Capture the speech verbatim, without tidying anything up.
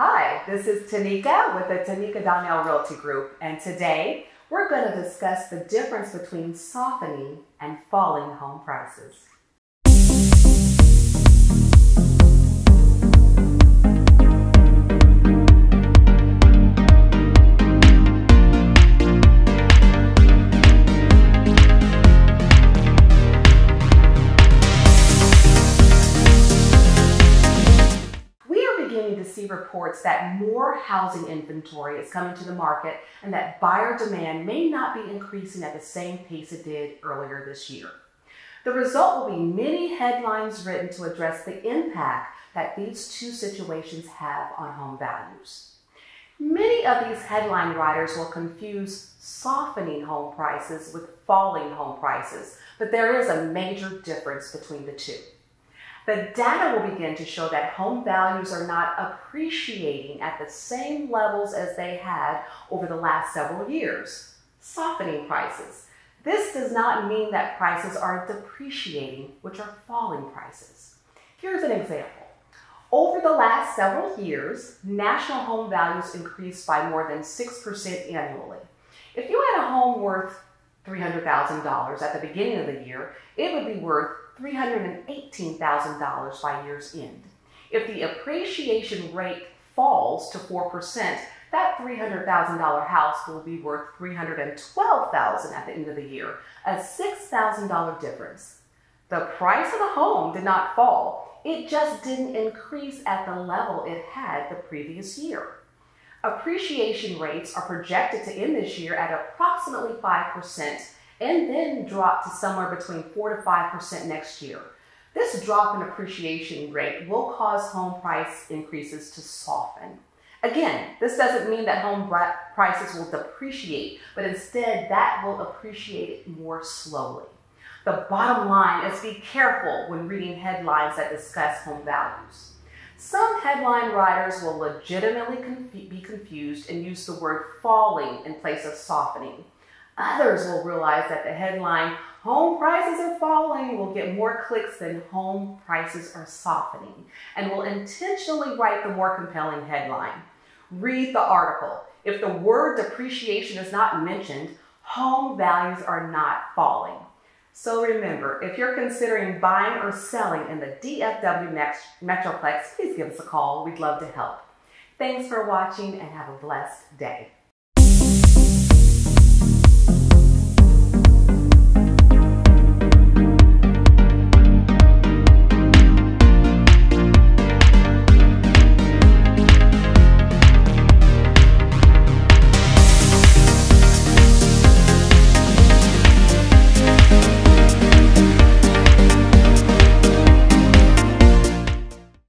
Hi, this is Tanika with the Tanika Donnell Realty Group, and today we're going to discuss the difference between softening and falling home prices. Reports that more housing inventory is coming to the market and that buyer demand may not be increasing at the same pace it did earlier this year. The result will be many headlines written to address the impact that these two situations have on home values. Many of these headline writers will confuse softening home prices with falling home prices, but there is a major difference between the two. The data will begin to show that home values are not appreciating at the same levels as they had over the last several years, softening prices. This does not mean that prices are depreciating, which are falling prices. Here's an example. Over the last several years, national home values increased by more than six percent annually. If you had a home worth three hundred thousand dollars at the beginning of the year, it would be worth three hundred eighteen thousand dollars by year's end. If the appreciation rate falls to four percent, that three hundred thousand dollar house will be worth three hundred twelve thousand dollars at the end of the year, a six thousand dollar difference. The price of the home did not fall. It just didn't increase at the level it had the previous year. Appreciation rates are projected to end this year at approximately five percent and then drop to somewhere between four to five percent next year. This drop in appreciation rate will cause home price increases to soften. Again, this doesn't mean that home prices will depreciate, but instead that will appreciate it more slowly. The bottom line is be careful when reading headlines that discuss home values. Some headline writers will legitimately be confused and use the word falling in place of softening. Others will realize that the headline, home prices are falling, will get more clicks than home prices are softening, and will intentionally write the more compelling headline. Read the article. If the word depreciation is not mentioned, home values are not falling. So remember, if you're considering buying or selling in the D F W Metroplex, please give us a call. We'd love to help. Thanks for watching and have a blessed day.